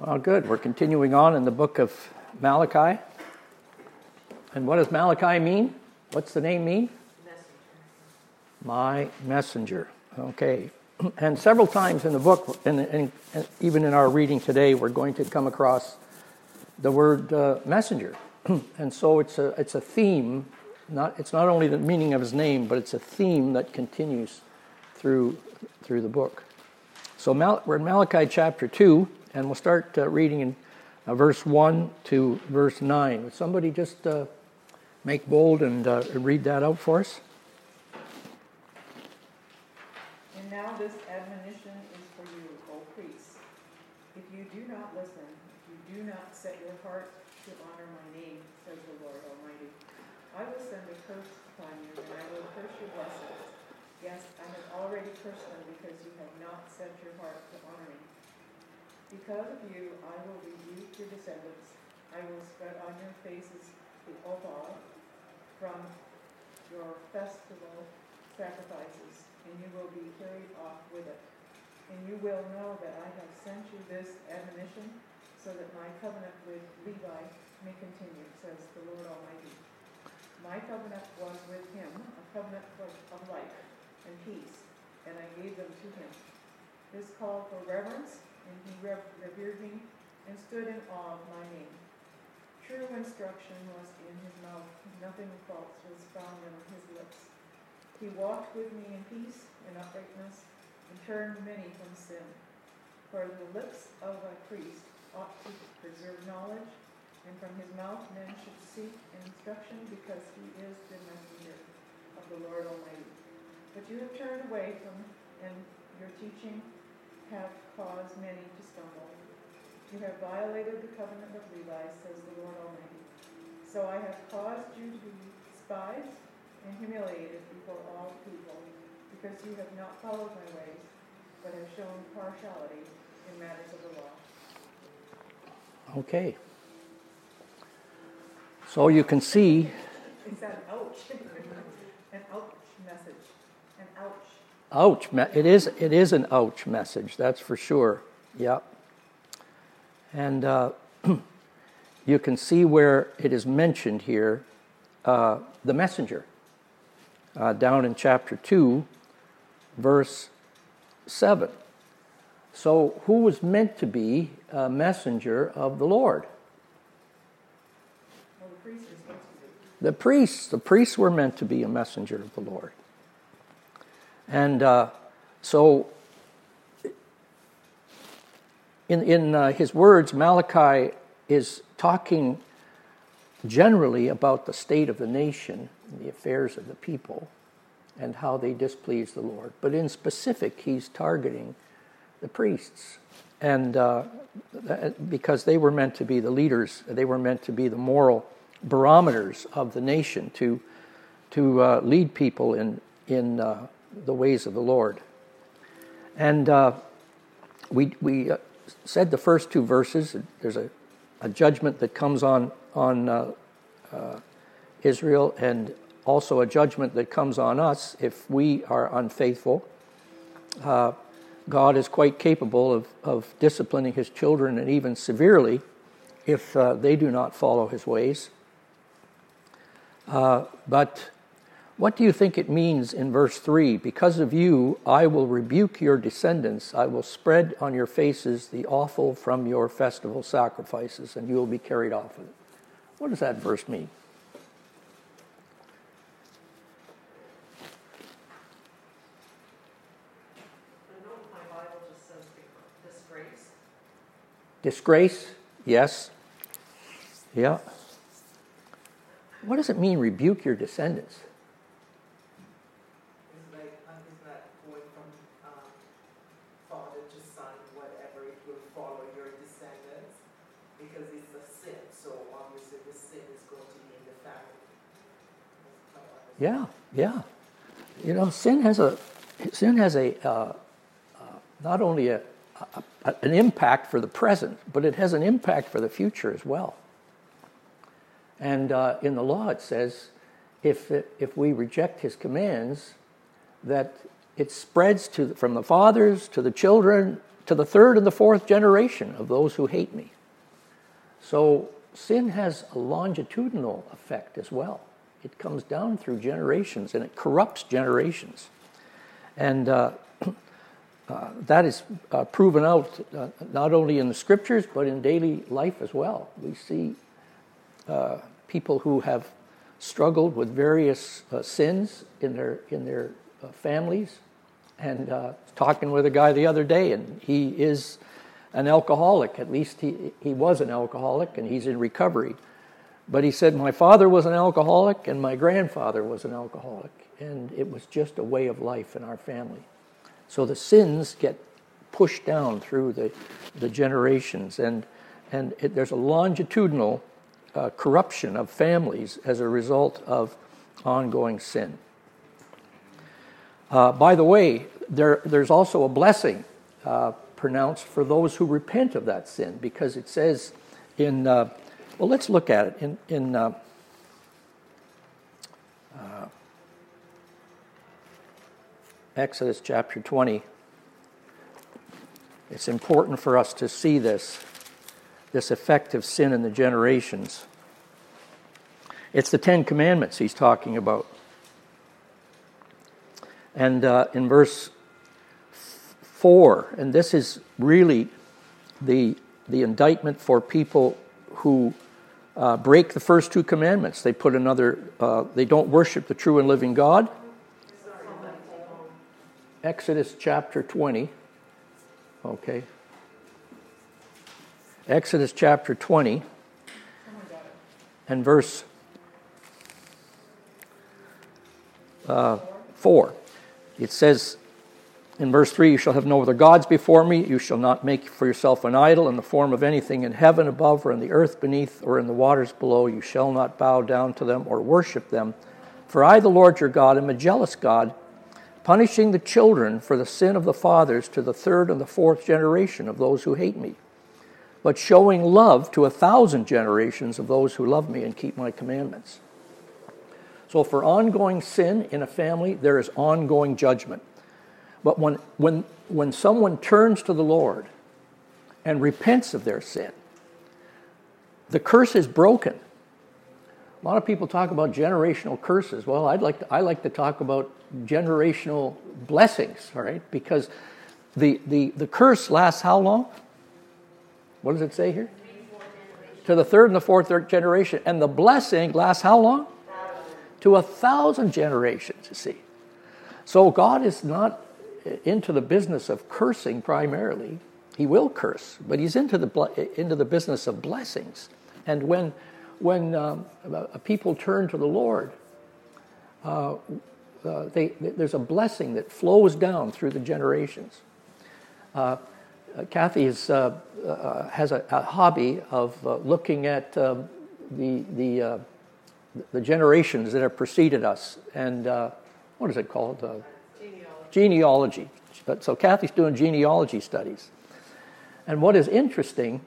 Well, good. We're continuing on in the book of Malachi. And what does Malachi mean? What's the name mean? Messenger. My messenger. Okay. And several times in the book, and even in our reading today, we're going to come across the word messenger. And so it's a theme. It's not only the meaning of his name, but it's a theme that continues through the book. So we're in Malachi chapter 2. And we'll start reading in verse 1 to verse 9. Would somebody just make bold and read that out for us? And now this admonition is for you, O priests. If you do not listen, if you do not set your heart to honor my name, says the Lord Almighty, I will send a curse upon you, and I will curse your blessings. Yes, I have already cursed them because you have not set your heart to honor me. Because of you, I will rebuke your descendants. I will spread on your faces the offal from your festival sacrifices, and you will be carried off with it. And you will know that I have sent you this admonition, so that my covenant with Levi may continue, says the Lord Almighty. My covenant was with him, a covenant of life and peace, and I gave them to him. This called for reverence, and he revered me and stood in awe of my name. True instruction was in his mouth, nothing false was found in his lips. He walked with me in peace and uprightness, and turned many from sin. For the lips of a priest ought to preserve knowledge, and from his mouth men should seek instruction, because he is the messenger of the Lord Almighty. But you have turned away from and your teaching have caused many to stumble. You have violated the covenant of Levi, says the Lord Almighty. So I have caused you to be despised and humiliated before all people, because you have not followed my ways, but have shown partiality in matters of the law. Okay. So you can see. It's an ouch. An ouch message. An ouch. Ouch. It is an ouch message, that's for sure. Yeah. And you can see where it is mentioned here, the messenger. Down in chapter 2, verse 7. So who was meant to be a messenger of the Lord? Well, the priest is meant to be. The priests were meant to be a messenger of the Lord. And so, in his words, Malachi is talking generally about the state of the nation, the affairs of the people, and how they displease the Lord. But in specific, he's targeting the priests, and because they were meant to be the leaders, they were meant to be the moral barometers of the nation to lead people in. The ways of the Lord. And we said the first two verses, there's a judgment that comes on Israel, and also a judgment that comes on us if we are unfaithful. God is quite capable of disciplining his children, and even severely, if they do not follow his ways. But what do you think it means in verse 3? Because of you, I will rebuke your descendants. I will spread on your faces the offal from your festival sacrifices, and you will be carried off with it. What does that verse mean? I know my Bible just says disgrace. Disgrace, yes. Yeah. What does it mean, rebuke your descendants? Yeah. You know, sin has a not only an impact for the present, but it has an impact for the future as well. And in the law, it says, if we reject his commands, that it spreads from the fathers to the children to the third and the fourth generation of those who hate me. So sin has a longitudinal effect as well. It comes down through generations, and it corrupts generations. And that is proven out not only in the Scriptures, but in daily life as well. We see people who have struggled with various sins in their families. And talking with a guy the other day, and he is an alcoholic. At least he was an alcoholic, and he's in recovery. But he said, my father was an alcoholic, and my grandfather was an alcoholic. And it was just a way of life in our family. So the sins get pushed down through the generations. And there's a longitudinal corruption of families as a result of ongoing sin. By the way, there's also a blessing pronounced for those who repent of that sin, because it says in, well, let's look at it. In Exodus chapter 20, it's important for us to see this effect of sin in the generations. It's the Ten Commandments he's talking about. And in verse 4, and this is really the indictment for people who break the first two commandments. They put another, they don't worship the true and living God. Exodus chapter 20. Okay. Exodus chapter 20 and verse 4. It says in verse 3, you shall have no other gods before me. You shall not make for yourself an idol in the form of anything in heaven above or in the earth beneath or in the waters below. You shall not bow down to them or worship them. For I, the Lord your God, am a jealous God, punishing the children for the sin of the fathers to the third and the fourth generation of those who hate me, but showing love to 1,000 generations of those who love me and keep my commandments. So for ongoing sin in a family, there is ongoing judgment. But when someone turns to the Lord and repents of their sin, the curse is broken. A lot of people talk about generational curses. Well, I like to talk about generational blessings, all right? Because the curse lasts how long? What does it say here? To the third and the fourth generation. And the blessing lasts how long? To 1,000 generations, you see. So God is not into the business of cursing primarily. He will curse, but he's into the business of blessings. And when people turn to the Lord, there's a blessing that flows down through the generations. Kathy has a hobby of looking at the generations that have preceded us, and what is it called? Genealogy. So Kathy's doing genealogy studies, and what is interesting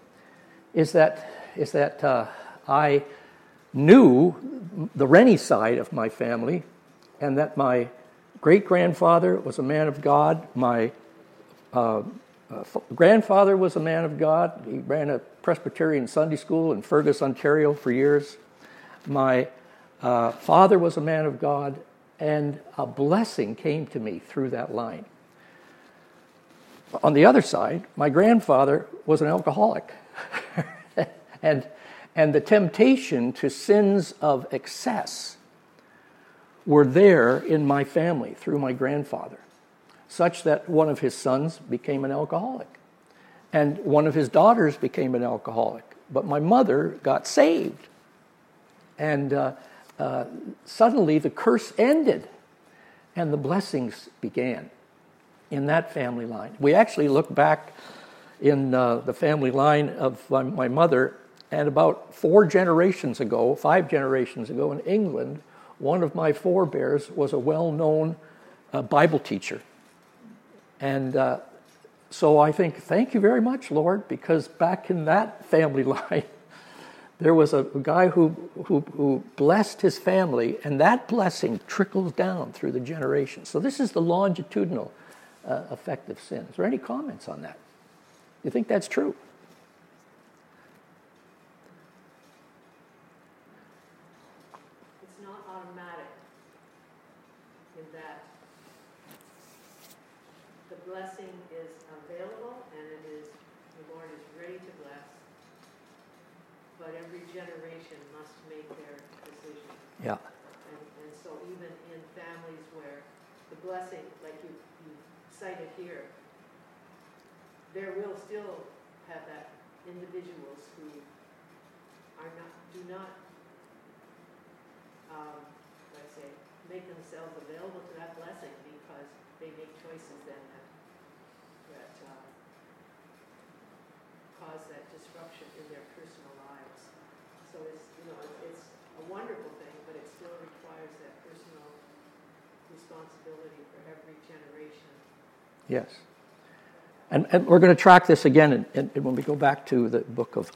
is that I knew the Rennie side of my family, and that my great-grandfather was a man of God. My grandfather was a man of God. He ran a Presbyterian Sunday school in Fergus, Ontario, for years. My father was a man of God, and a blessing came to me through that line. On the other side, my grandfather was an alcoholic. and the temptation to sins of excess were there in my family through my grandfather, such that one of his sons became an alcoholic, and one of his daughters became an alcoholic. But my mother got saved. And suddenly the curse ended and the blessings began in that family line. We actually look back in the family line of my mother, and about 5 generations ago in England, one of my forebears was a well-known Bible teacher. And so I think, thank you very much, Lord, because back in that family line, there was a guy who blessed his family, and that blessing trickles down through the generations. So this is the longitudinal effect of sin. Is there any comments on that? You think that's true? It's not automatic in that the blessing is available and it is, the Lord is ready to bless, but every generation must make their decision. Yeah. And so even in families where the blessing, like you cited here, there will still have that individuals who are not, let's say, make themselves available to that blessing because they make choices then that cause that disruption in their personal lives. So it's, it's a wonderful thing, but it still requires that personal responsibility for every generation. Yes. And we're going to track this again and when we go back to the book of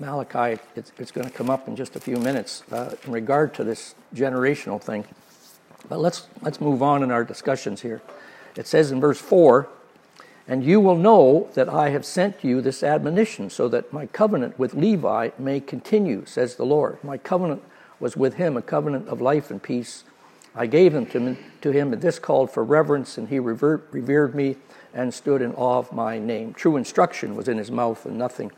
Malachi. It's going to come up in just a few minutes in regard to this generational thing. But let's move on in our discussions here. It says in verse 4, "And you will know that I have sent you this admonition, so that my covenant with Levi may continue, says the Lord. My covenant was with him, a covenant of life and peace. I gave them to him, and this called for reverence, and he revered me and stood in awe of my name. True instruction was in his mouth, and nothing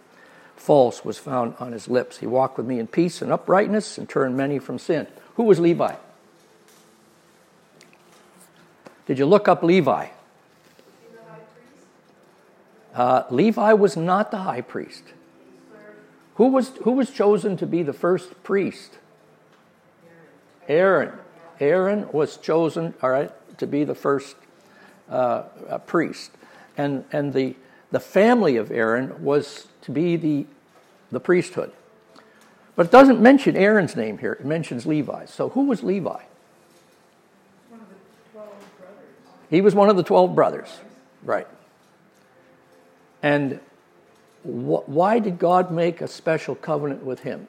false was found on his lips. He walked with me in peace and uprightness, and turned many from sin." Who was Levi? Did you look up Levi? Levi was not the high priest. Who was chosen to be the first priest? Aaron. Aaron was chosen, to be the first priest, and the family of Aaron was to be the priesthood. But it doesn't mention Aaron's name here; it mentions Levi. So who was Levi? One of the 12 brothers. He was one of the 12 brothers, right? And why did God make a special covenant with him?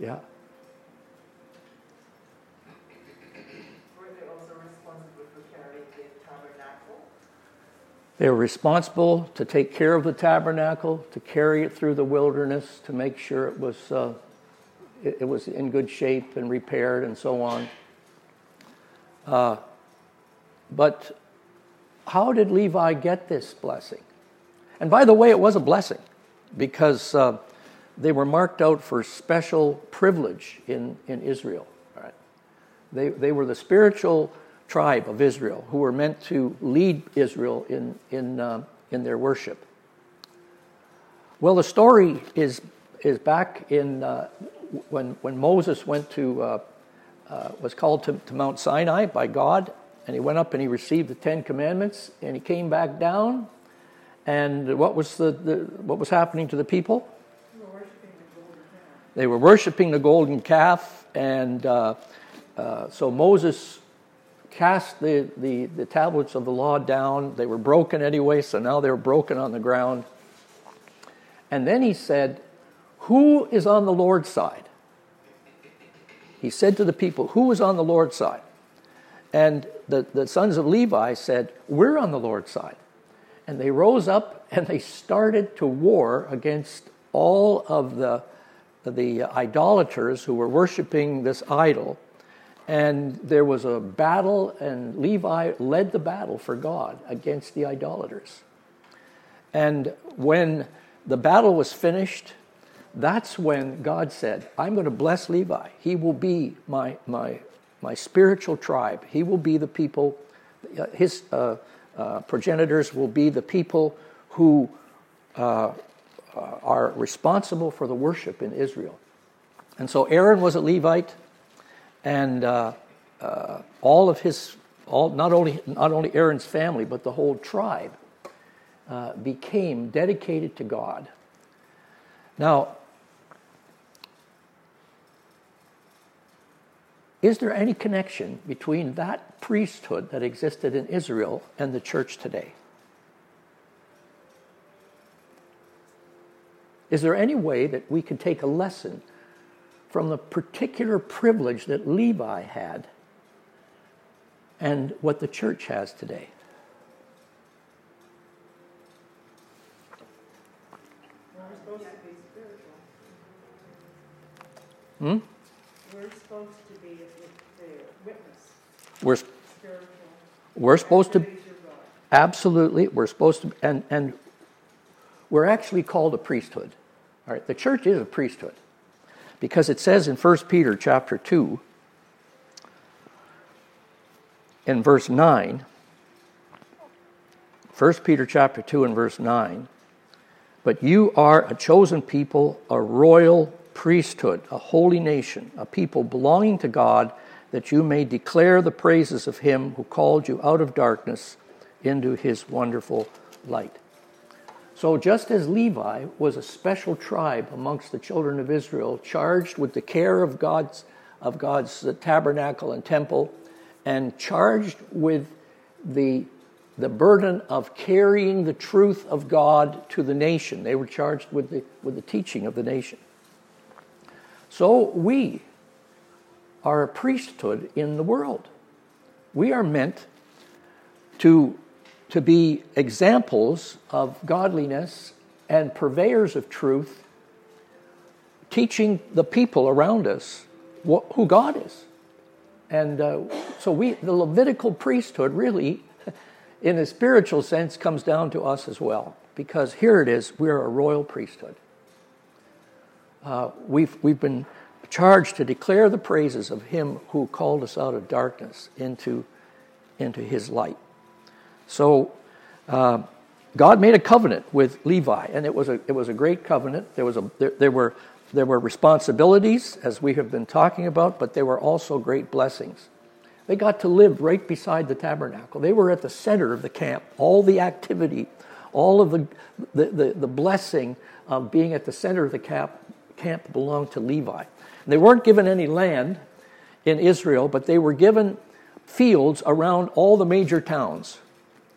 Yeah. Were they also responsible for carrying the tabernacle? They were responsible to take care of the tabernacle, to carry it through the wilderness, to make sure it was in good shape and repaired and so on. But how did Levi get this blessing? And by the way, it was a blessing because they were marked out for special privilege in Israel. Right? They were the spiritual tribe of Israel who were meant to lead Israel in their worship. Well, the story is back in when Moses went to was called to Mount Sinai by God, and he went up and he received the Ten Commandments, and he came back down, and what was happening to the people? They were worshiping the golden calf, and so Moses cast the tablets of the law down. They were broken anyway, so now they were broken on the ground. And then he said, "Who is on the Lord's side?" He said to the people, "Who is on the Lord's side?" And the sons of Levi said, "We're on the Lord's side." And they rose up and they started to war against all of the idolaters who were worshiping this idol, and there was a battle, and Levi led the battle for God against the idolaters. And when the battle was finished, that's when God said, "I'm going to bless Levi. He will be my spiritual tribe. He will be the people, his progenitors will be the people who are responsible for the worship in Israel." And so Aaron was a Levite, and not only Aaron's family, but the whole tribe became dedicated to God. Now, is there any connection between that priesthood that existed in Israel and the church today? Is there any way that we could take a lesson from the particular privilege that Levi had and what the church has today? We're supposed to be spiritual. We're supposed to be a witness. We're spiritual. We're supposed to. Absolutely, we're supposed to, and we're actually called a priesthood. All right, the church is a priesthood because it says in 1 Peter chapter 2, in verse 9, 1 Peter chapter 2 and verse 9, but you are a chosen people, a royal priesthood, a holy nation, a people belonging to God, that you may declare the praises of him who called you out of darkness into his wonderful light. So just as Levi was a special tribe amongst the children of Israel, charged with the care of God's tabernacle and temple, and charged with the burden of carrying the truth of God to the nation. They were charged with the teaching of the nation. So we are a priesthood in the world. We are meant to be examples of godliness and purveyors of truth, teaching the people around us who God is. And so the Levitical priesthood really, in a spiritual sense, comes down to us as well. Because here it is, we're a royal priesthood. We've been charged to declare the praises of him who called us out of darkness into his light. So God made a covenant with Levi, and it was a great covenant. There were responsibilities, as we have been talking about, but there were also great blessings. They got to live right beside the tabernacle. They were at the center of the camp. All the activity, all of the blessing of being at the center of the camp belonged to Levi. And they weren't given any land in Israel, but they were given fields around all the major towns.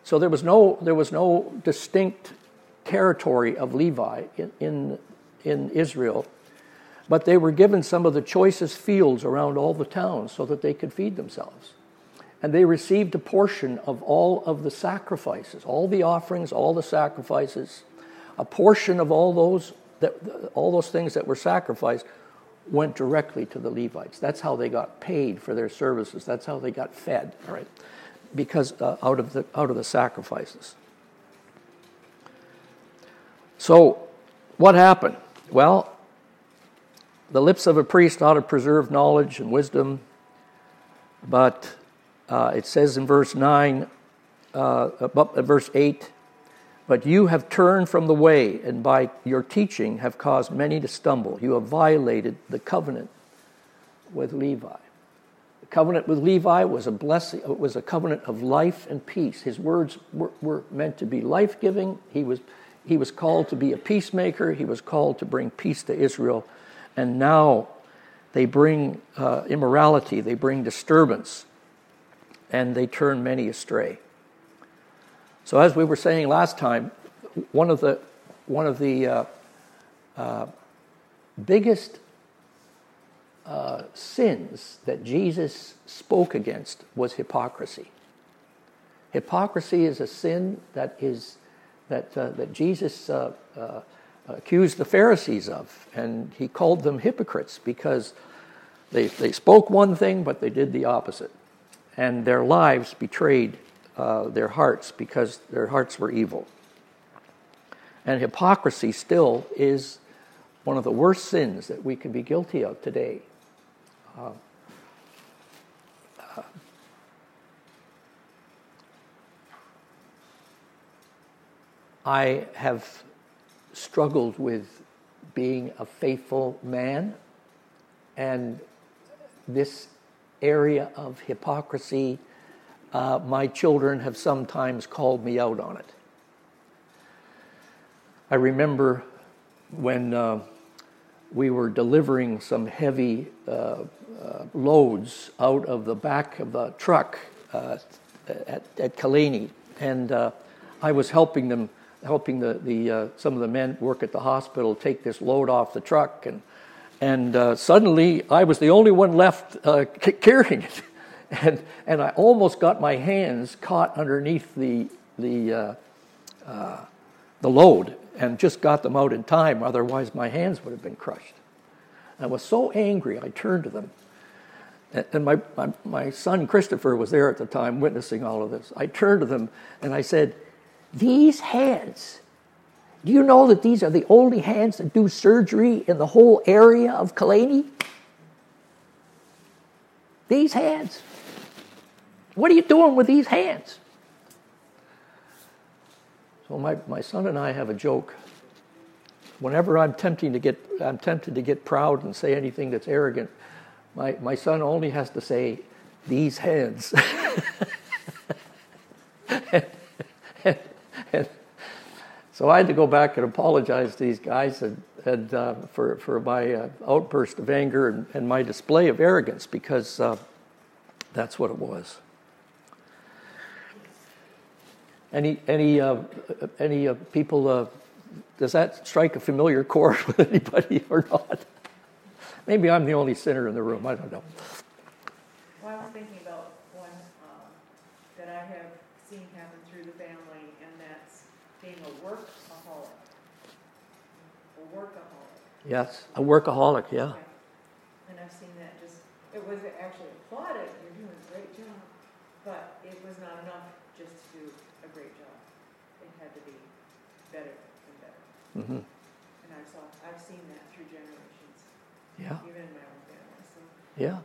So there was no distinct territory of Levi in Israel, but they were given some of the choicest fields around all the towns so that they could feed themselves. And they received a portion of all of the sacrifices, all the offerings, all the sacrifices, a portion of all those things that were sacrificed went directly to the Levites. That's how they got paid for their services. That's how they got fed. All right, because out of the sacrifices. So, what happened? Well, the lips of a priest ought to preserve knowledge and wisdom, but it says in verse 9, verse 8, but you have turned from the way, and by your teaching have caused many to stumble. You have violated the covenant with Levi. The covenant with Levi was a blessing. It was a covenant of life and peace. His words were meant to be life-giving. He was called to be a peacemaker. He was called to bring peace to Israel. And now they bring immorality. They bring disturbance. And they turn many astray. So as we were saying last time, one of the biggest sins that Jesus spoke against was hypocrisy. Hypocrisy is a sin that Jesus accused the Pharisees of, and he called them hypocrites because they spoke one thing but they did the opposite, and their lives betrayed their hearts because their hearts were evil. And hypocrisy still is one of the worst sins that we can be guilty of today. I have struggled with being a faithful man, and this area of hypocrisy, my children have sometimes called me out on it. I remember when we were delivering some heavy loads out of the back of the truck at Kalani, and I was helping them helping some of the men work at the hospital take this load off the truck, and suddenly I was the only one left carrying it, and I almost got my hands caught underneath the load and just got them out in time. Otherwise, my hands would have been crushed. And I was so angry, I turned to them. And my son Christopher was there at the time witnessing all of this. I turned to them and I said, "These hands, do you know that these are the only hands that do surgery in the whole area of Kalani? These hands. What are you doing with these hands?" So my son and I have a joke. Whenever I'm tempted to get proud and say anything that's arrogant, my son only has to say, "These hands." and so I had to go back and apologize to these guys and for my outburst of anger and my display of arrogance, because that's what it was. Any people? Does that strike a familiar chord with anybody or not? Maybe I'm the only sinner in the room. I don't know. Well, I was thinking about one that I have seen happen through the family, and that's being a workaholic. A workaholic. Yes, a workaholic, yeah. Okay. And I've seen that it was actually applauded. You're doing a great job. But it was not enough just to do a great job. It had to be better and better. Mm-hmm. And I've seen that through generations. Yeah. Even in my own family, so. Yeah.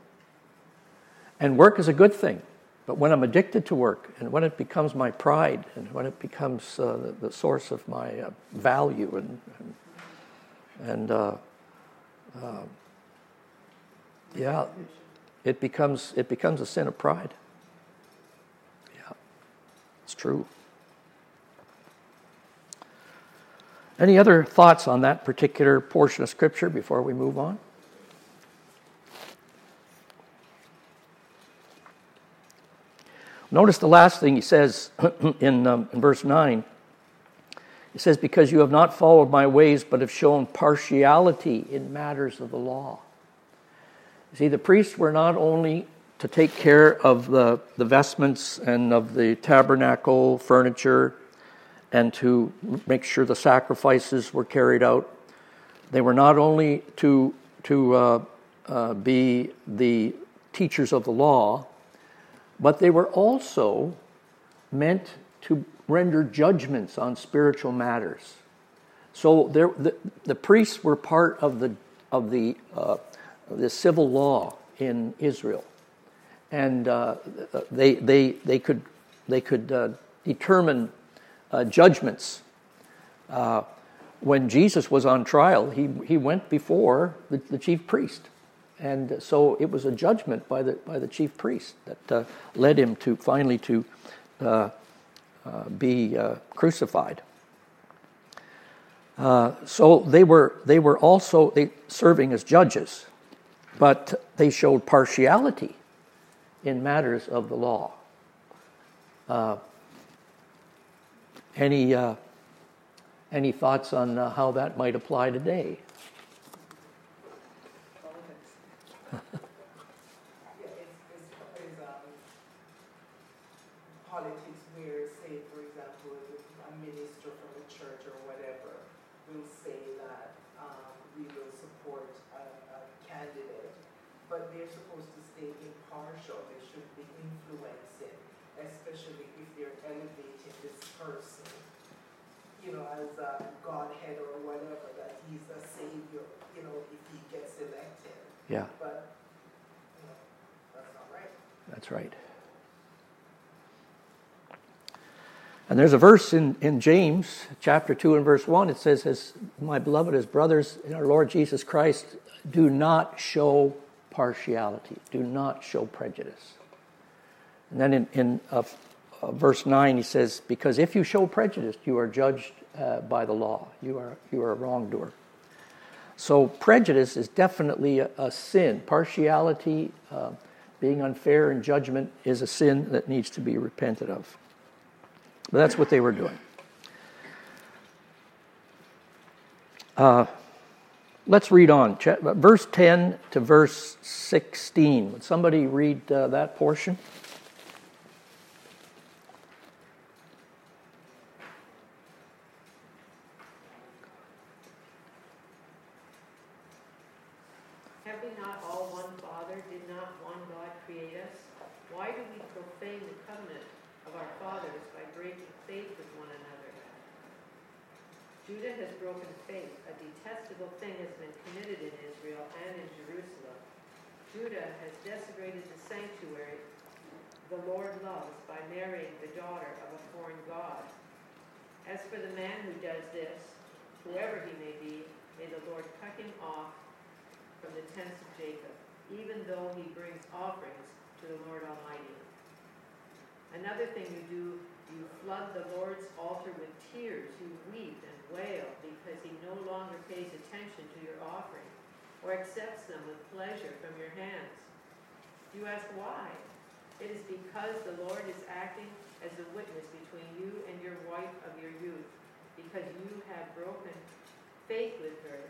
And work is a good thing, but when I'm addicted to work, and when it becomes my pride, and when it becomes the source of my value, and it becomes a sin of pride. Yeah, it's true. Any other thoughts on that particular portion of Scripture before we move on? Notice the last thing he says in verse 9. He says, "Because you have not followed my ways, but have shown partiality in matters of the law." You see, the priests were not only to take care of the vestments and of the tabernacle furniture and to make sure the sacrifices were carried out. They were not only to be the teachers of the law, but they were also meant to render judgments on spiritual matters. So the priests were part of the civil law in Israel, and they could determine judgments. When Jesus was on trial, he went before the chief priest. And so it was a judgment by the chief priest that led him to finally to be crucified. So they were also serving as judges, but they showed partiality in matters of the law. Any thoughts on how that might apply today? Politics. Politics where, say, for example, a minister from a church or whatever will say that we will support a candidate, but they're supposed to stay impartial. They shouldn't be influencing, especially if they're elevating this person, you know, as a godhead or whatever, that he's a savior, you know, if he gets elected. Yeah. But, you know, that's not right. That's right. And there's a verse in James, chapter 2 and verse 1, it says, "As my beloved, as brothers in our Lord Jesus Christ, do not show partiality, do not show prejudice." And then in verse 9, he says, "Because if you show prejudice, you are judged by the law. You are a wrongdoer." So prejudice is definitely a sin. Partiality, being unfair in judgment, is a sin that needs to be repented of. But that's what they were doing. Let's read on. Verse 10 to verse 16. Would somebody read that portion? Have we not all one Father? Did not one God create us? Why do we profane the covenant of our fathers by breaking faith with one another? Judah has broken faith. A detestable thing has been committed in Israel and in Jerusalem. Judah has desecrated the sanctuary the Lord loves by marrying the daughter of a foreign god. As for the man who does this, whoever he may be, may the Lord cut him off from the tents of Jacob, even though he brings offerings to the Lord Almighty. Another thing you do, you flood the Lord's altar with tears. You weep and wail because he no longer pays attention to your offering or accepts them with pleasure from your hands. You ask why? It is because the Lord is acting as a witness between you and your wife of your youth, because you have broken faith with her,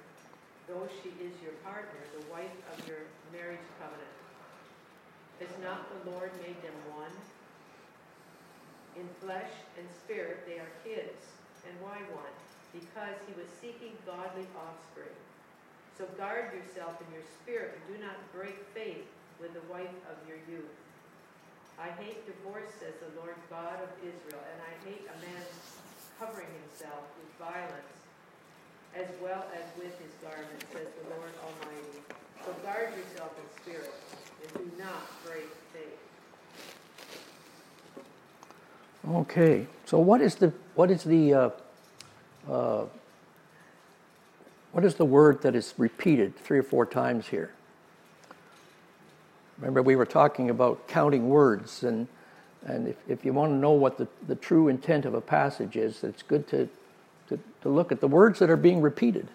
though she is your partner, the wife of your marriage covenant. Has not the Lord made them one? In flesh and spirit they are his. And why one? Because he was seeking godly offspring. So guard yourself in your spirit and do not break faith with the wife of your youth. I hate divorce, says the Lord God of Israel, and I hate a man covering himself with violence as well as with his garment, says the Lord Almighty. So guard yourself in spirit and do not break faith. Okay, so what is the word that is repeated 3 or 4 times here? Remember, we were talking about counting words, and if you want to know what the true intent of a passage is, it's good to look at the words that are being repeated.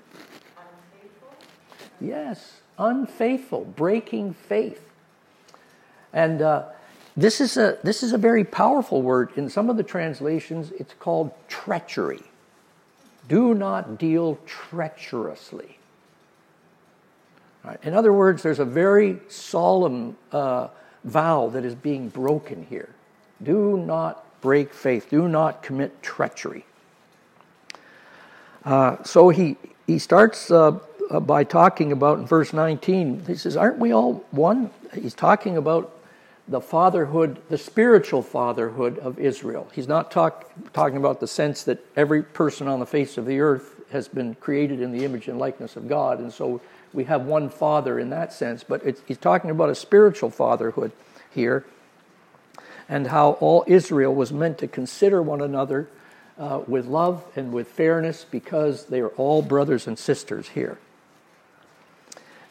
Unfaithful? Yes, unfaithful, breaking faith, and. This is a very powerful word. In some of the translations, it's called treachery. Do not deal treacherously. All right. In other words, there's a very solemn vow that is being broken here. Do not break faith. Do not commit treachery. So he starts by talking about, in verse 19, he says, aren't we all one? He's talking about the fatherhood, the spiritual fatherhood of Israel. He's not talking about the sense that every person on the face of the earth has been created in the image and likeness of God, and so we have one father in that sense, but he's talking about a spiritual fatherhood here, and how all Israel was meant to consider one another with love and with fairness, because they are all brothers and sisters here.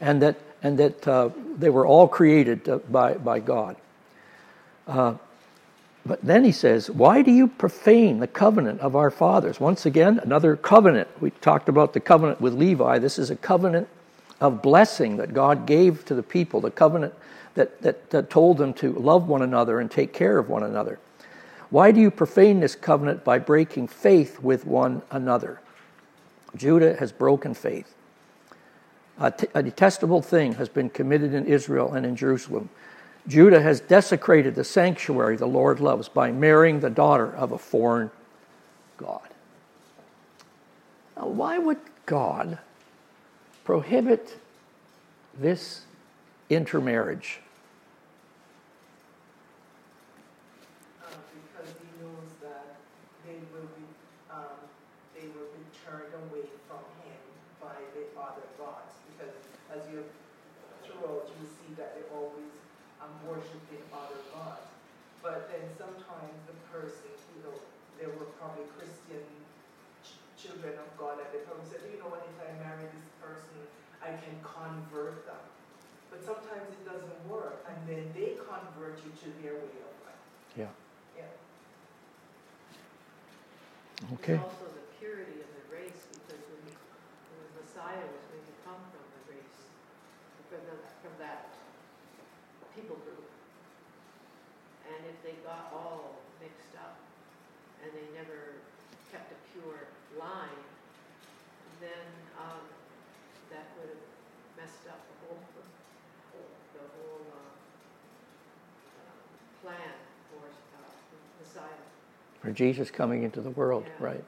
And that they were all created by God. But then he says, why do you profane the covenant of our fathers? Once again, another covenant. We talked about the covenant with Levi. This is a covenant of blessing that God gave to the people, the covenant that told them to love one another and take care of one another. Why do you profane this covenant by breaking faith with one another? Judah has broken faith. A detestable thing has been committed in Israel and in Jerusalem. Judah has desecrated the sanctuary the Lord loves by marrying the daughter of a foreign god. Now, why would God prohibit this intermarriage? Because he knows that they will be turned away from him by the other gods, because as you throughout you see that they're always worshiping other gods. But then sometimes the person, there were probably Christian children of God, and they probably said, if I marry this person, I can convert them. But sometimes it doesn't work, and then they convert you to their way of life. Yeah. Yeah. Okay. There's also the purity of the race, because Messiah was going to come from the race, from that people group. And if they got all mixed up and they never kept a pure line, then that would have messed up the whole plan for Messiah. For Jesus coming into the world, yeah. Right.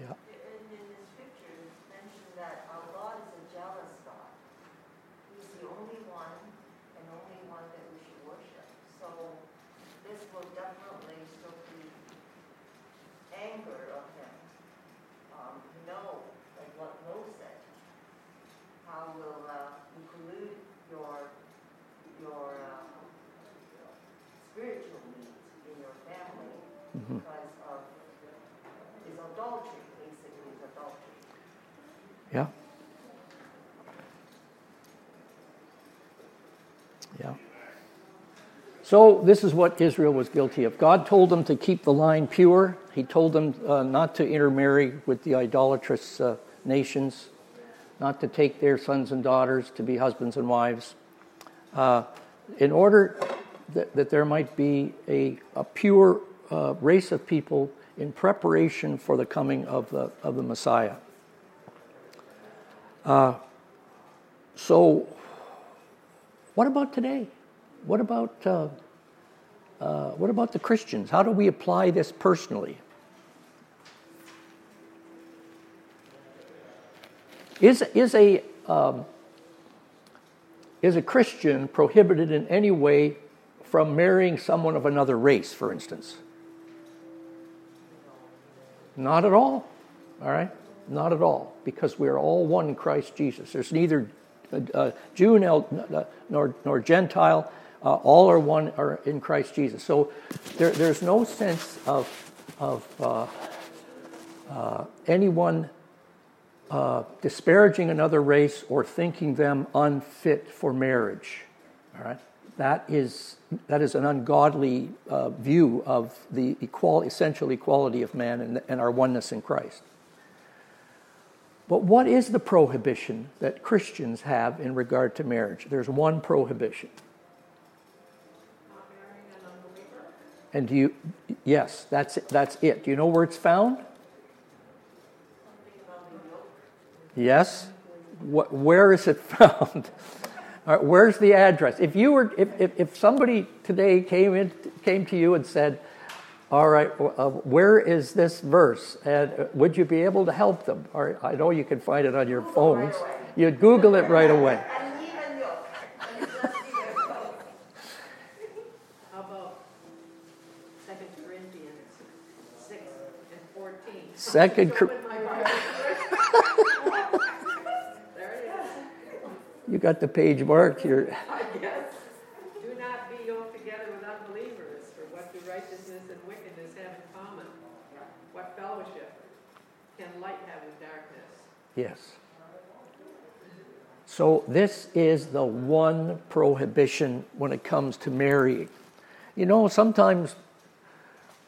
Yeah. In this picture, it's mentioned that our God is a jealous God. He's the only one and only one that we should worship. So this will definitely still be anger of him. Like what Rose said, how will you collude your spiritual needs in your family because of is adultery, basically is adultery. Yeah. Yeah. So this is what Israel was guilty of. God told them to keep the line pure. He told them not to intermarry with the idolatrous nations, not to take their sons and daughters to be husbands and wives, in order that there might be a pure race of people in preparation for the coming of the Messiah. So, what about today? What about the Christians? How do we apply this personally? Is a Christian prohibited in any way from marrying someone of another race, for instance? Not at all right? Not at all, because we are all one in Christ Jesus. There's neither Jew nor Gentile. All are one are in Christ Jesus. So there's no sense of anyone disparaging another race or thinking them unfit for marriage. All right, that is an ungodly view of the essential equality of man and our oneness in Christ. But what is the prohibition that Christians have in regard to marriage? There's one prohibition. And yes, that's it. Do you know where it's found? Yes. Where is it found? All right, where's the address? If somebody today came to you and said, "All right, where is this verse?" and would you be able to help them? All right, I know you can find it on your phones. Right, you'd Google it right away. How about 2 Corinthians 6:14? You got the page marked here. I guess. Do not be yoked together with unbelievers, for what do righteousness and wickedness have in common? What fellowship can light have with darkness? Yes. So this is the one prohibition when it comes to marrying. You know, sometimes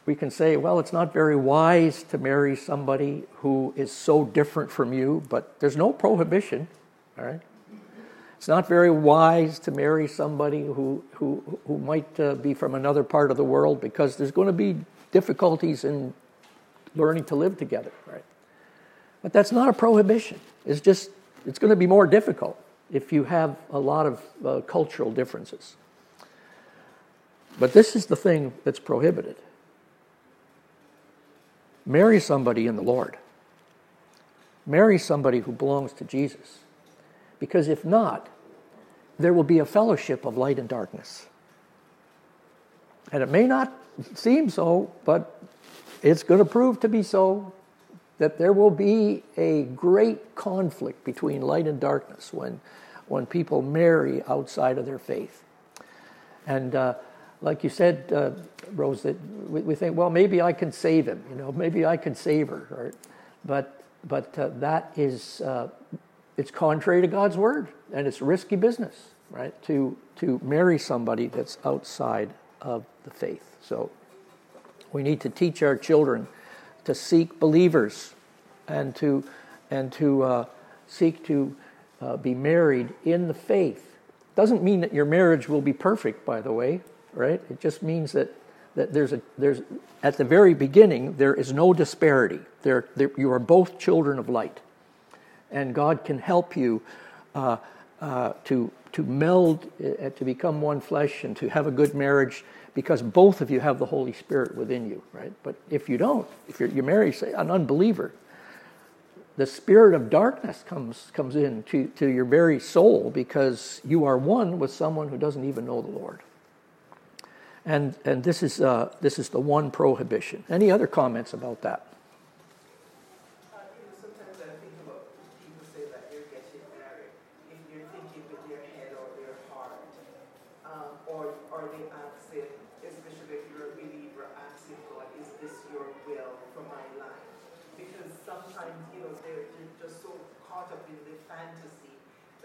we can say, well, it's not very wise to marry somebody who is so different from you, but there's no prohibition, all right? It's not very wise to marry somebody who might be from another part of the world because there's going to be difficulties in learning to live together, right? But that's not a prohibition. It's just it's going to be more difficult if you have a lot of cultural differences. But this is the thing that's prohibited. Marry somebody in the Lord. Marry somebody who belongs to Jesus. Because if not, there will be a fellowship of light and darkness. And it may not seem so, but it's going to prove to be so, that there will be a great conflict between light and darkness when people marry outside of their faith. And like you said, Rose, that we think, well, maybe I can save him, maybe I can save her. Right? But that is... it's contrary to God's word, and it's risky business, right? To marry somebody that's outside of the faith. So we need to teach our children to seek believers and to seek to be married in the faith. Doesn't mean that your marriage will be perfect, by the way, right? It just means that that there's at the very beginning, there is no disparity. You are both children of light, and God can help you to meld, to become one flesh, and to have a good marriage, because both of you have the Holy Spirit within you, right? But if you don't, if you're married, say, an unbeliever, the spirit of darkness comes in to your very soul, because you are one with someone who doesn't even know the Lord. And this is the one prohibition. Any other comments about that? Sometimes I think about people say that you're getting married, if you're thinking with your head or your heart, or they ask it, especially if you're a believer, asking God, is this your will for my life? Because sometimes, they're just so caught up in the fantasy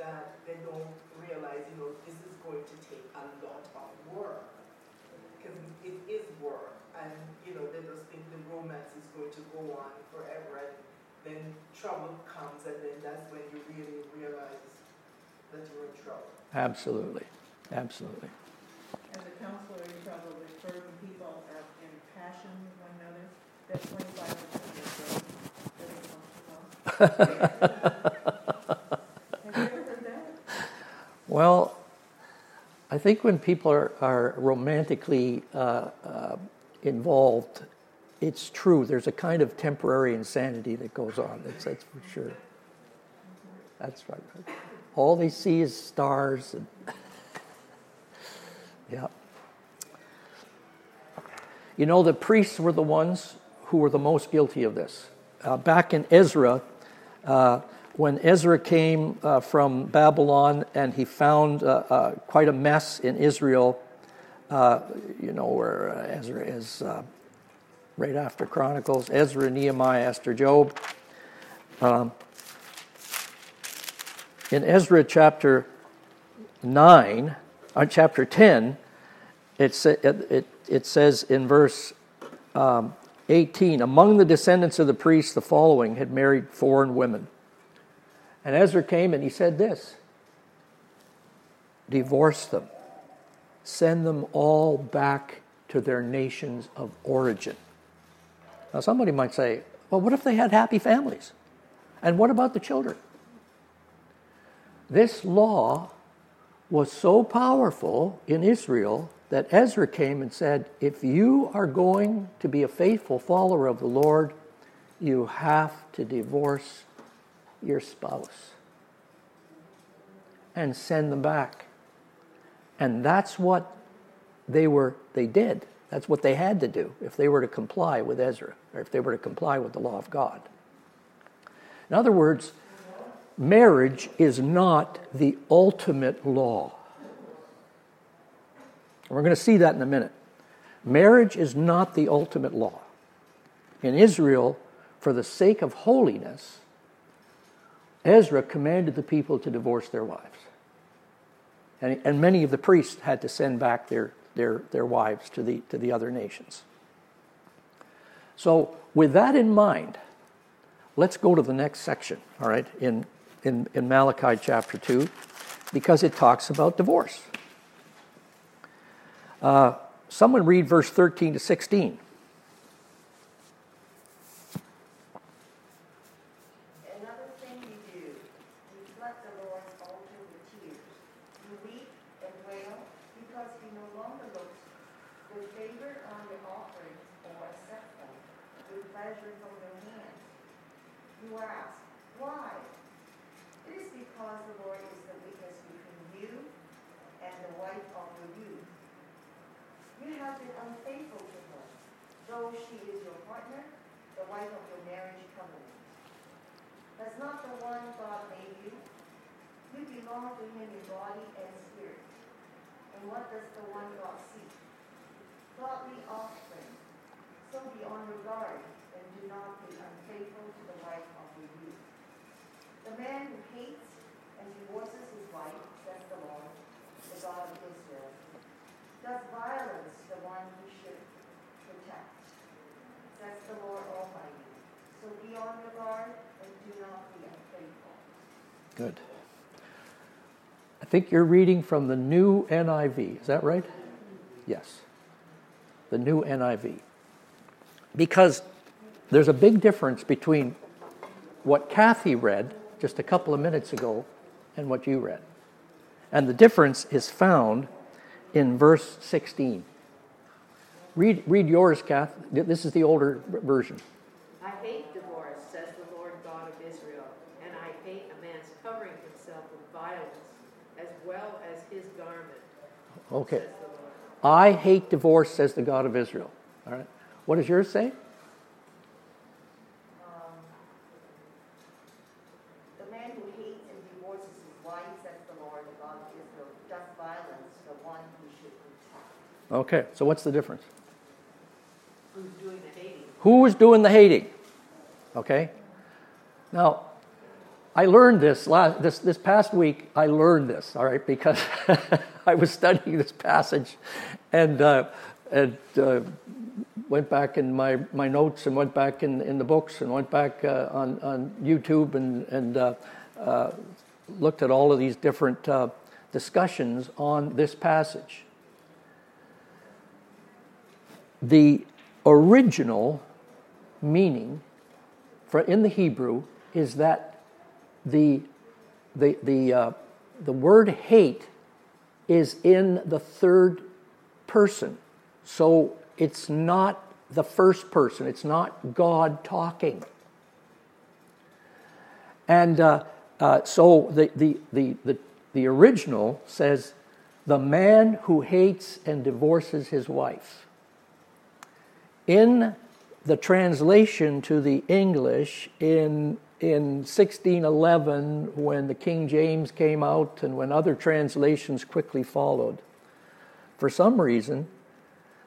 that they don't realize, this is going to take a lot of work. Because it is work. And, they just think the romance is going to go on forever. And then trouble comes, and then that's when you really realize that you're in trouble. Absolutely. Absolutely. As a counselor in trouble, referring people as in passion with one another, that's 25%. Well, I think when people are romantically involved, it's true. There's a kind of temporary insanity that goes on. That's for sure. That's right. All they see is stars. And yeah. The priests were the ones who were the most guilty of this. Back in Ezra, when Ezra came from Babylon and he found quite a mess in Israel, where Ezra is right after Chronicles, Ezra, Nehemiah, Esther, Job. In Ezra chapter 10, it says in verse 18, among the descendants of the priests, the following had married foreign women. And Ezra came and he said this: divorce them, send them all back to their nations of origin. Now somebody might say, well, what if they had happy families? And what about the children? This law was so powerful in Israel that Ezra came and said, if you are going to be a faithful follower of the Lord, you have to divorce your spouse and send them back. And that's what they did. That's what they had to do if they were to comply with Ezra, or if they were to comply with the law of God. In other words, marriage is not the ultimate law. We're going to see that in a minute. Marriage is not the ultimate law. In Israel, for the sake of holiness, Ezra commanded the people to divorce their wives. And many of the priests had to send back their wives to the other nations. So with that in mind, let's go to the next section, all right, in Malachi chapter 2, because it talks about divorce. Someone read verse 13 to 16. Another thing you do, you flood the Lord's altar with tears. You weep and wail because he no longer looks with favor on the offerings or accepts them with pleasure from their hands. You ask, why? It is because the Lord is the witness between you and the wife of your youth. You have been unfaithful to her, though she is your partner, the wife of your marriage covenant. That's not the one God made you. You belong to him in body and spirit. And what does the one God seek? Godly offspring. So be on your guard and do not be unfaithful to the wife of your youth. The man who hates and divorces his wife, says the Lord, the God of Israel, does violence the one who should protect. That's the Lord Almighty. So be on your guard and do not be unfaithful. Good. I think you're reading from the New NIV. Is that right? Yes. the new NIV. Because there's a big difference between what Kathy read just a couple of minutes ago and what you read. And the difference is found in verse 16. Read yours, Kathy. This is the older version. I hate divorce, says the Lord God of Israel, and I hate a man's covering himself with violence as well as his garment. Okay. Says the Lord. I hate divorce, says the God of Israel. All right. What does yours say? The man who hates and divorces his wife, says the Lord, the God of Israel, does violence to one who should protect. Okay, so what's the difference? Who's doing the hating? Who is doing the hating? Okay. Now, I learned this this past week. I learned this, all right, because I was studying this passage, and went back in my notes and went back in the books and went back on YouTube and looked at all of these different discussions on this passage. The original meaning in the Hebrew is that the word hate is in the third person, so. It's not the first person. It's not God talking. And so the original says, the man who hates and divorces his wife. In the translation to the English in 1611, when the King James came out and when other translations quickly followed, for some reason,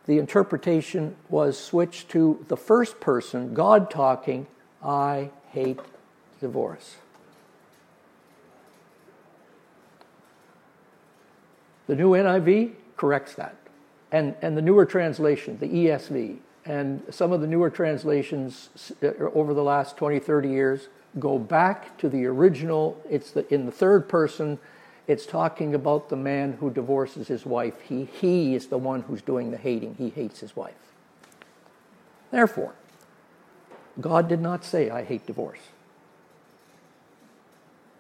the interpretation was switched to the first person, God talking, I hate divorce. The new NIV corrects that. And the newer translation, the ESV, and some of the newer translations over the last 20, 30 years go back to the original. It's in the third person. It's talking about the man who divorces his wife. He is the one who's doing the hating. He hates his wife. Therefore, God did not say, I hate divorce.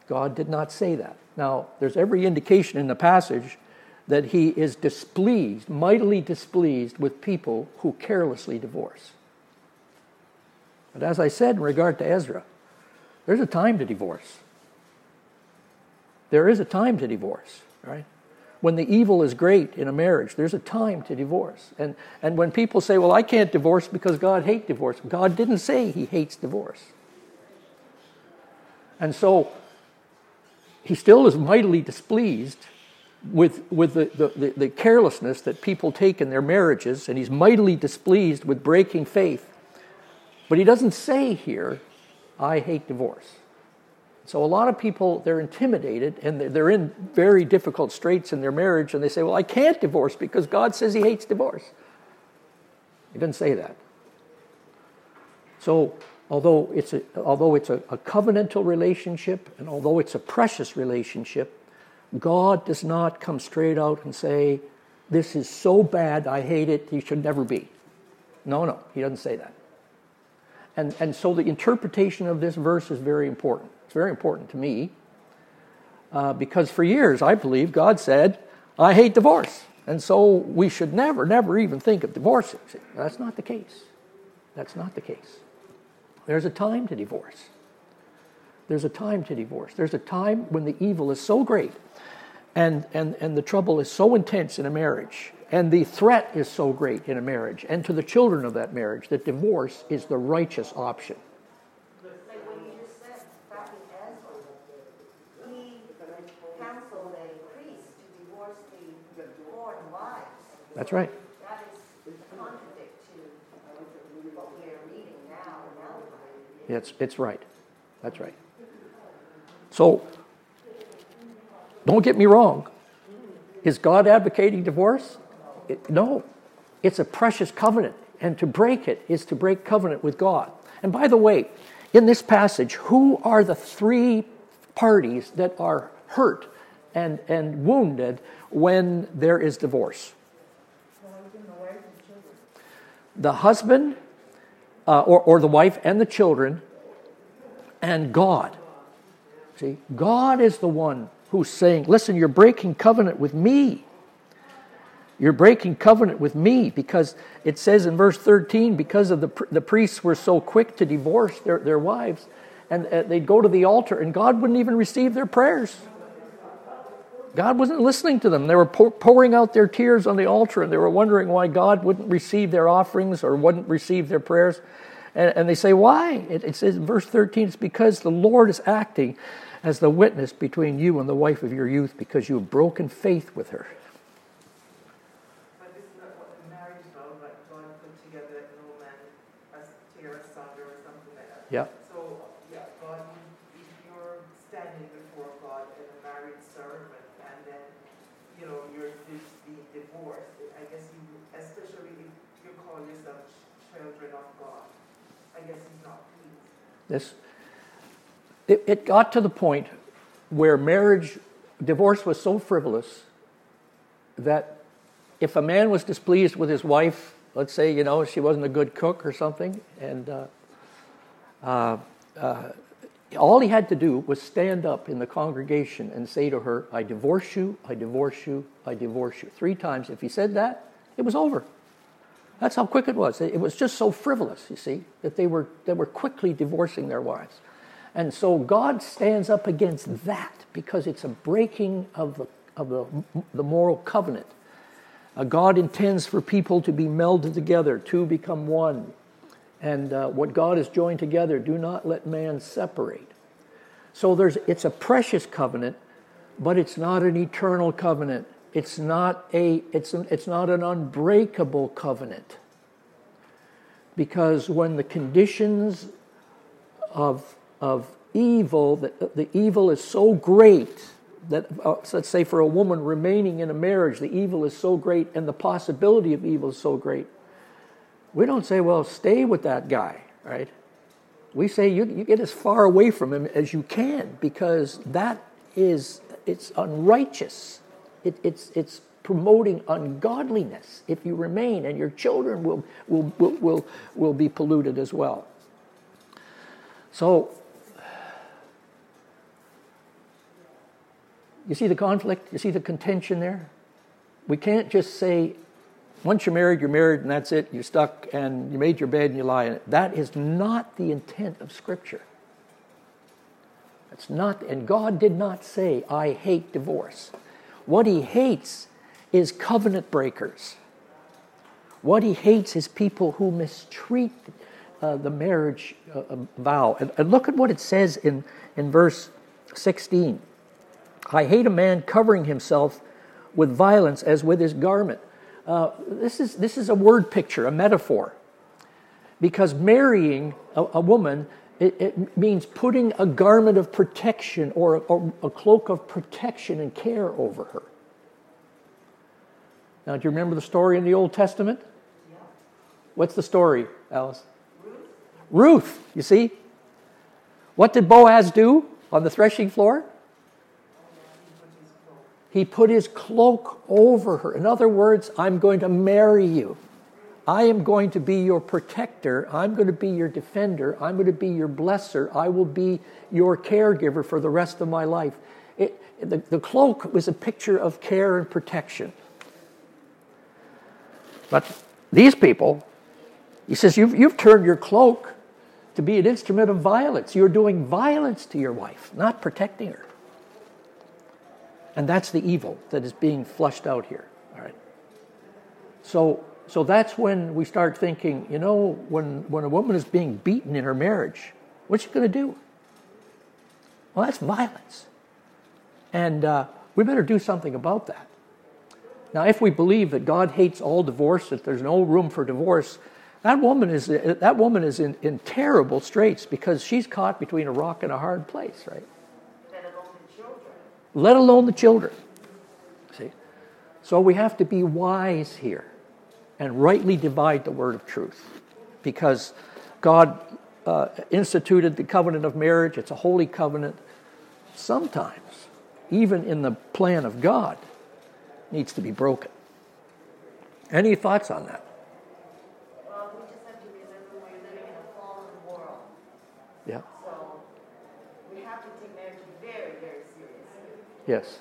God did not say that. Now, there's every indication in the passage that he is displeased, mightily displeased with people who carelessly divorce. But as I said in regard to Ezra, there's a time to divorce. There is a time to divorce, right? When the evil is great in a marriage, there's a time to divorce. And when people say, well, I can't divorce because God hates divorce, God didn't say he hates divorce. And so he still is mightily displeased with the carelessness that people take in their marriages, and he's mightily displeased with breaking faith. But he doesn't say here, I hate divorce. So a lot of people, they're intimidated and they're in very difficult straits in their marriage, and they say, well, I can't divorce because God says he hates divorce. He didn't say that. So although it's a covenantal relationship and although it's a precious relationship, God does not come straight out and say, this is so bad, I hate it, he should never be. No, he doesn't say that. And so the interpretation of this verse is very important. It's very important to me because for years, I believe, God said, I hate divorce. And so we should never even think of divorcing. That's not the case. That's not the case. There's a time to divorce. There's a time to divorce. There's a time when the evil is so great and the trouble is so intense in a marriage and the threat is so great in a marriage and to the children of that marriage that divorce is the righteous option. That's right. That is contradict to what we are reading now. It's right. That's right. So, don't get me wrong. Is God advocating divorce? No. It's a precious covenant, and to break it is to break covenant with God. And by the way, in this passage, who are the three parties that are hurt and wounded when there is divorce? the husband or the wife and the children and God. See, God is the one who's saying, listen, you're breaking covenant with me. You're breaking covenant with me, because it says in verse 13, because of the priests were so quick to divorce their wives, and they'd go to the altar, and God wouldn't even receive their prayers. God wasn't listening to them. They were pouring out their tears on the altar, and they were wondering why God wouldn't receive their offerings or wouldn't receive their prayers. And they say, why? It says in verse 13, it's because the Lord is acting as the witness between you and the wife of your youth, because you have broken faith with her. Yeah. So, yeah, God, you're standing before God as a married servant, and then, you know, you're being divorced. I guess you, especially if you call yourself children of God, I guess He's not pleased. Yes. It got to the point where divorce was so frivolous that if a man was displeased with his wife, let's say, you know, she wasn't a good cook or something, and all he had to do was stand up in the congregation and say to her, I divorce you, I divorce you, I divorce you. 3 times. If he said that, it was over. That's how quick it was. It was just so frivolous, you see, that they were quickly divorcing their wives. And so God stands up against that, because it's a breaking of the moral covenant. God intends for people to be melded together, to become one. And what God has joined together, do not let man separate. So it's a precious covenant, but it's not an eternal covenant. It's not an unbreakable covenant, because when the conditions of evil, the evil is so great that let's say for a woman remaining in a marriage, the evil is so great, and the possibility of evil is so great. We don't say, well, stay with that guy, right? We say, you get as far away from him as you can, because it's unrighteous. It's promoting ungodliness if you remain, and your children will be polluted as well. So, you see the conflict? You see the contention there? We can't just say, once you're married, and that's it. You're stuck, and you made your bed, and you lie in it. That is not the intent of Scripture. That's not, and God did not say, I hate divorce. What He hates is covenant breakers. What He hates is people who mistreat the marriage vow. And look at what it says in verse 16. I hate a man covering himself with violence as with his garment. This is a word picture, a metaphor, because marrying a woman, it means putting a garment of protection or a cloak of protection and care over her. Now, do you remember the story in the Old Testament? Yeah. What's the story, Alice? Ruth, you see? What did Boaz do on the threshing floor? He put his cloak over her. In other words, I'm going to marry you. I am going to be your protector. I'm going to be your defender. I'm going to be your blesser. I will be your caregiver for the rest of my life. The cloak was a picture of care and protection. But these people, he says, you've turned your cloak to be an instrument of violence. You're doing violence to your wife, not protecting her. And that's the evil that is being flushed out here. All right. So that's when we start thinking, you know, when a woman is being beaten in her marriage, what's she going to do? Well, that's violence. And we better do something about that. Now, if we believe that God hates all divorce, that there's no room for divorce, that woman is in terrible straits, because she's caught between a rock and a hard place, right? Let alone the children. See? So we have to be wise here and rightly divide the word of truth, because God instituted the covenant of marriage. It's a holy covenant. Sometimes, even in the plan of God, needs to be broken. Any thoughts on that? Well, Yes.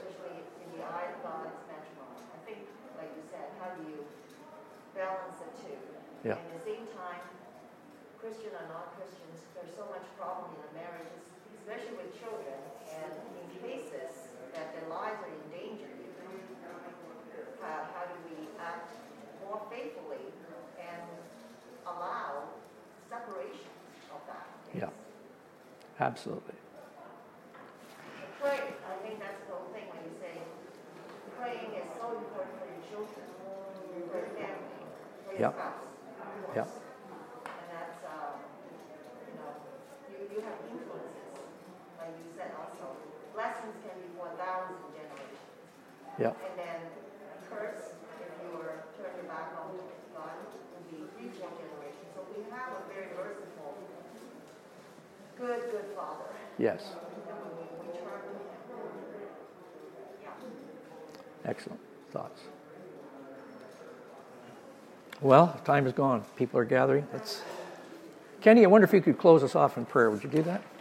In the eye of God, it's matrimony. I think, like you said, how do you balance the two? Yeah. And at the same time, Christian or non-Christians, there's so much problem in the marriages, especially with children, and in cases that their lives are in danger. How do we act more faithfully and allow separation of that? Yes. Yeah, absolutely. Praying, I think that's the whole thing when you say praying is so important for your children, for your family, for your spouse. Yep. And that's, you know, you have influences, like you said also. Blessings can be for 1,000 generations. Yep. And then a curse, if you were turning back on God, would be 3-4 generations. So we have a very merciful, good Father. Yes. Excellent thoughts. Well, time is gone. People are gathering. Kenny, I wonder if you could close us off in prayer. Would you do that?